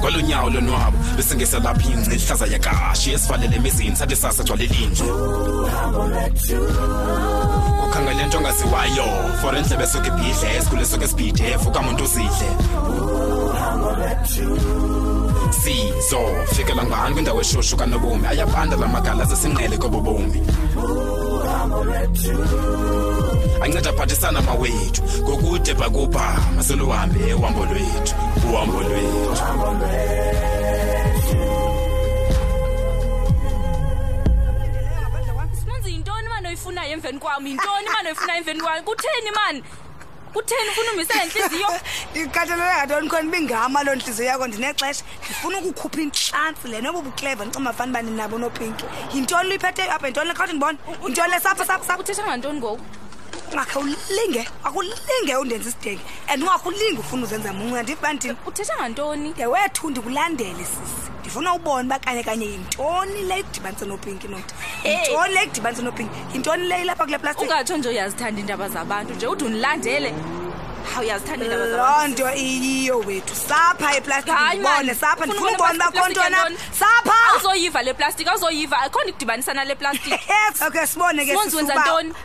Golunyawo lonwabo bese ngesalapha ingcwe ihlaza yakashi esivalele emizini sathi sasa twalelinje ukhanga lento ngaziwayo foreign ndlebe soke bidle esikhule soke sibide fuka umuntu usidle sizo fikela ngani kwindawo eshushu kanobomi ayabanda lamagala sesinqele kobobomi anceda aphathisana mawethu ngokude bhakubha maseluhambe uhambo lwethu uhambo lwethu simenze yintoni manje oyifunayo emveni kwami yintoni manje oyifunayo emveni kwami kutheni manje kutheni ufuna umisa inhliziyo ikhathalele ngadoni khona bingama lo nhliziyo yakho ndinexesha ufuna ukukhupha inhlansi le noba ubuclever ncima afani bani nabo nopinki yintoni uyiphethe apha yintoni lekhothi ndibona yintoni lesapha uthetha ngantoni ngoku akulinge undenze isidenge and ungakulingi ufuna uzenza muncu ndibantini uthetha ngantoni yewethu ndikulandele sisi ndifuna ubone bakanye yintoni le idibanise nopinki nothi yintoni le idibanise nopinki yintoni le lapha kule plastic ungatsho nje uyazithanda indaba zabantu nje uthi unilandele hawu uyazithanda indaba zabantu loo nto iyo wethu sapha iplastic ubone sapha ndifuna ubone bakontona sapha awuzoyiva le plastic awuzoyiva akho ndidibanisana le plastic okay sibone ke sisuba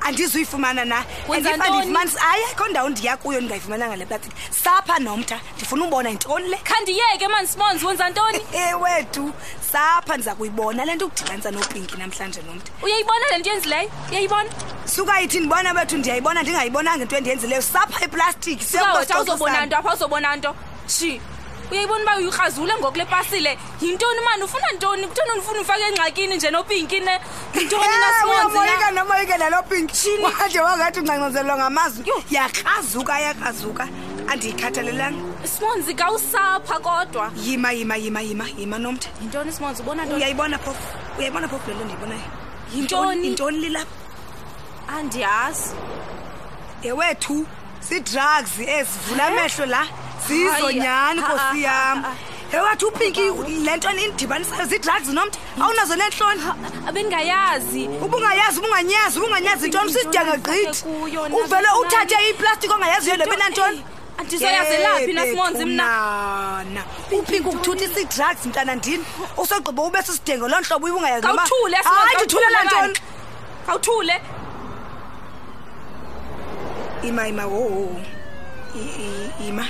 andizuyifumana na andifumana ayikho ndawo ndiyakuyo ndingayifumananga le plastic sapha nomtha ndifuna ubona intoni le khandiyeke man Sibonzi wenza ntoni wethu sapha ndiza kuyibona lento ukudibanisa nopinki namhlanje nomtha uyayibona lento yenzileyo uyayibona suka yithi ndibona bethu ndiyayibona ndingayibonanga into endiyenzileyo sapha iplastic siyabona uzobona nto apha uzobona nto shi uyayibona ba uyikrazule ngokule pasile yintoni manje ufuna ntoni kuthona unifuna ufake engxakini nje nopinki ne yintoni naSibonzi na noma yike la nopinki manje wangathi uncancanzelwa ngamazwi yakrazuka andikhathalelanga Sibonzi kawusapha kodwa yima nomthe yintoni Sibonzi ubona ntoni uyayibona pop lelo ndiyibonayo yintoni lilapha andiyazi yewethu si drugs esivula amehlo la sizonyana nkosi yami ewathi upinki lento indibanisayo zidrugs nomthe awunazo lenhloni abengayazi ubunganyazi intoni usidanga gqithi uvele uthathe iplastic ongayaziyo lebenantoni andizoyazelaphi naSibonzi mna upinki ukuthuthisa idrugs mntana ndini usogqiba ube sisidenge lonhlobo uyibungayazi noma awuthule lantoni awuthule imayima wo ima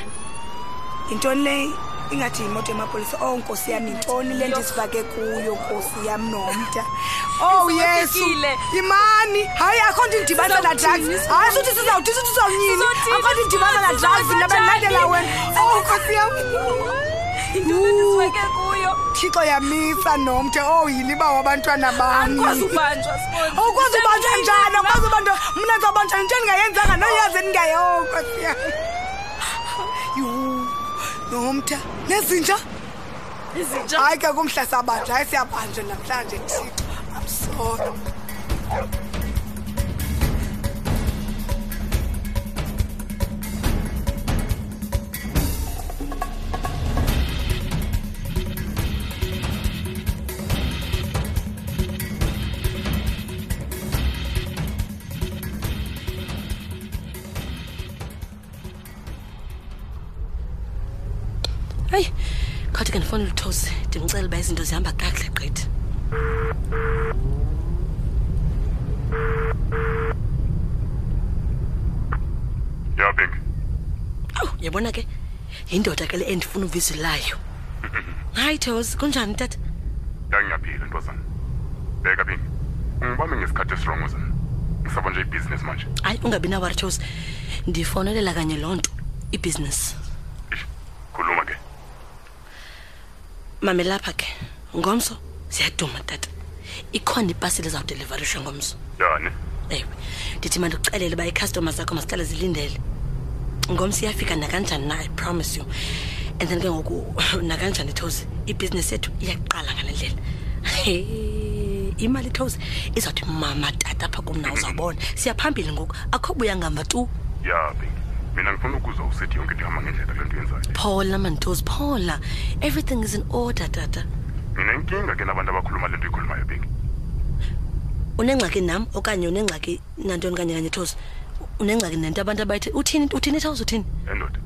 intoni le ingathi imoto yamapolisa nkosi yami intoni le ndisifake kuyo nkosi yami nomtha yesu imani hayi akho ndidibana na drugs hayi suthi sizawunyini akho ndidibana na drugs nabalandela wena nkosi yami intoni ndisifake kuyo thixo yamisa nomtha yiliba wabantwana bami akwazi ubanjwa Sibonzi akwazi ubanjwa njani akwazi ubanjwa mna kwabanjwa njani ngayenzanga noyazi ningayo nkosi yami nomtha nezinja hayi ke kumhlasa abantu hayi siyabanje namhlanje thixo I'm sorry kodwa ngifuna uluthosi ndimcela uba izinto zihamba kahle gqithi yabek yabona ke indoda ke le endifuna uvizwe layo hayi Thosi kunjani tata ngiyaphila ntozana beka bini ngibambe ngesikhathi strong uzana ngisaba nje ibusiness manje hayi ungabi nawari Thosi ndifonelela kanye lonto ibusiness khuluma ke mamelapha ke ngomso siyaduma tata ikhona ipasile zawudeliverisha ngomso yani ewe ndithi manje ucelele baye customers zakho masihlale zilindele ngomso iyafika nakanjani na I promise you and then ke ngoku nakanjani Thosi ibusiness yethu iyaqala ngalendlela imali Thosi izawuthi mama tata pha kumna uzawubona siyaphambili ngoku akho buya ngamba tu yabi mina ngifuna ukuzwa usethi yonke into ihamba ngendlela lento yenzayo phola man Thosi phola everything is in order tata mina inkinga ke nabantu abakhuluma lento ikhulumayo beki unengxaki nami okanye unengxaki nantoni kanye Thosi unengxaki nento abantu abayithe uthini uthini Thosi uthini endoda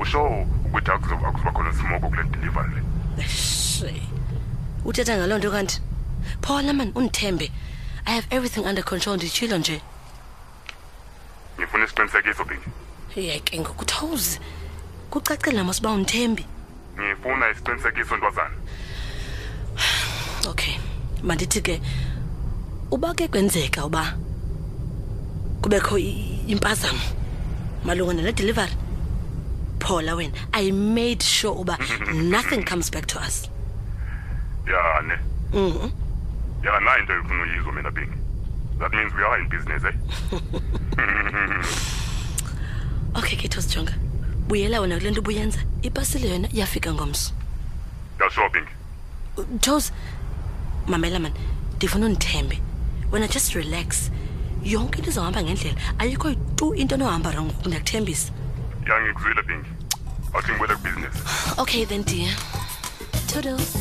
usho ukuthi akuzoba khona smoko kule delivery. Shey. Uthetha ngalonto kanti. Phola man undithembe. I have everything under control ndichilo nje. Ngifuna isiqinisekiso biki. Yeke ngokuthozi. Kucacile namasiba undithembi. Ngifuna isiqinisekiso ntwazana. Okay. Mandithi ke ubake kwenzeka uba kubekho impazamo malunga ne delivery. Paula wena, I made sure uba nothing comes back to us. Yeah, ne. Mhm. Yeah, na into yizwe mina bingi. That means we are in business, eh? Okay, Kate was jonga. Buyela wena kule nto buyenza. Ipasile yona yafika ngomso. Ya shopping. Chose mamela man, ndifuna undithembe. Wena just relax. Yonke into zohamba ngendlela. Ayikho tu into nohamba rangu ndakuthembisa. Yang ngizwile bingi. I think we're business. Okay then dear. Toodles.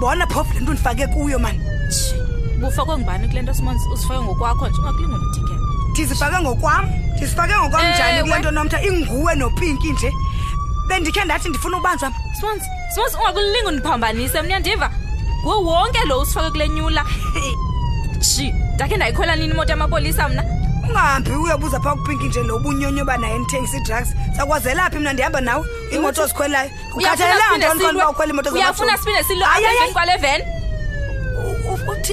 Bona phofu lento nifake kuyo man. Bufakwe ngubani kule nto Simons usifake ngokwakho nje ungakulinga ndithikele. Dizifake ngokwami, dizifake ngokwami njani kule nto Nomtha inguwe noPinki nje. Bendikhe ndathi ndifuna ubanjwa. Simons ungakulinga undiphambanise mina ndiva. Kuwo wonke lo usifake kule nyula. Ndakhe ndayikhola nini imoto yamapolisa mina? Ungahambi uyobuza pha kuPinki nje nobunyonyoba naye nithengisa drugs. Sakwazelaphi mina ndihamba nawe? Imoto sikhwelayo ukhathalela ngantoni kwawo kweli moto zakho uyafuna sipinde silo event kwa 11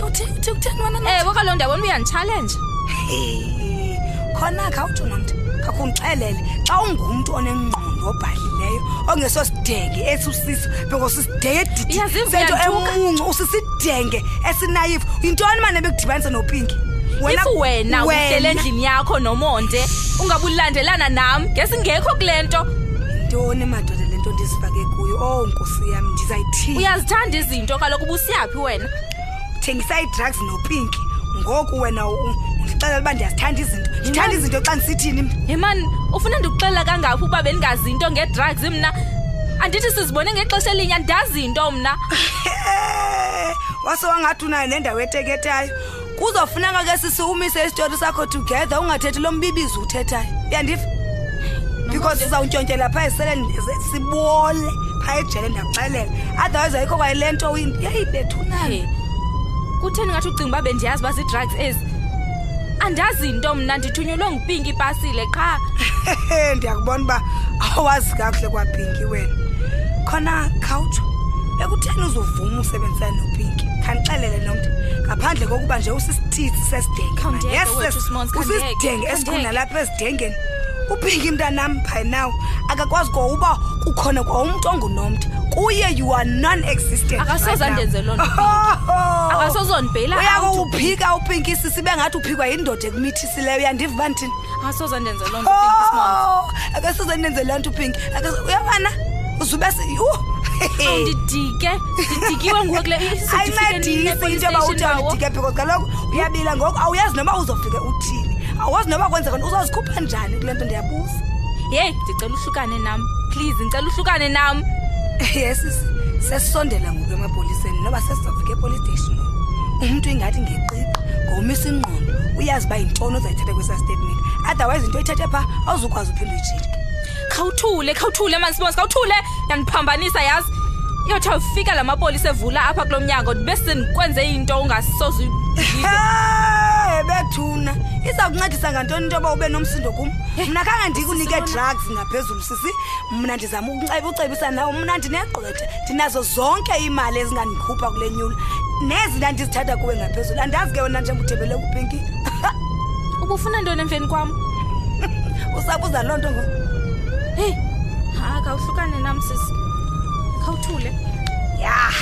uthi wena wakalo ndabona uyan challenge khona ka uthi nomuntu kakhungixelele xa ungumuntu onengqondo obhalileyo ongeso sidenge esusisi beko sisidede sento emuncu usisidenge esinaive intoni manje bekudibanisa noPinki wena wena uhlele endlini yakho nomonde ungabulandelana nami ngesingekho kulento Don't matter the little disfagegu, oh, Nkosi, I'm desighted. We are standing in Tokalo Busia, when Tingside drugs no pink. Ngoku when our bandas standing in Tokan City. A man often to Kalaganga who babengas in don't get drugs him now. And this is burning a cosselling and does in Domna. What's wrong at tonight and I wait to get I? Who's of Nangagas so misses to the circle together on a tetlum babies who teta. And if because it's our challenge, la pay selen sibole pay challenge akuxelele otherwise ayikho kwayilento hey bethu naye kutheni ngathi ucinga babe nje yazi basi drugs ezi andazi into mna ndithunyelwe nguPinki pasile qha ndiyakubona ba awazi kahle kwaPinki wena khona couch ekutheni uzovuma usebenzisana noPinki kanixelele nomuntu ngaphandle kokuba nje usisithithi sesidenge yes usidenge esikhona lapha esidengeni Upinki mntanam by now akakwazi go uba ukhona kwa umuntu onguNomtha kuye you are non-existent akasoza ndenze lona akasozonibhela uyako uphika uPinki sisibe ngathi uphikwa indoda ekumithisile uyandiva ntini akasoza ndenze lona uPinki small akasoza ndenze lona uPinki uyabana uzube ndidike ndidikiwe ngokule isidikiwe njengoba uthe ndidike because kaloku uyabila ngoku awuyazi noma uzofika uthini I was never going to go to school and Janet lent on their booth. Yea, the Telusukan and Nam, please, in Telusukan and Nam. Yes, says Sunday Lamugama police and never says of the police station. I'm doing that in Gate, go missing one. We asked by internals at the statement. Otherwise, in Twitter, I was a pinch. Kautule, man's most Kautule, and Pambanisayas. Your child figure la police vula upper Glomyago, best in Quenze in Donga, so bethuna izakuncedisa ngantoni into oba ube nomsindo kum mina kanga ndikunike drugs ngaphezulu sisi mina ndizama ukucebisa nawo mina ndineqothe ndinazo zonke imali ezinganikhupha kule nyula nezinto ndizithatha kuwe ngaphezulu andazi ke wena njengoba uthebele kuPinki ubufuna ndone emveni kwami usabuza lonto ngo hey ha ka uhlukane nami sisi khawuthule yeah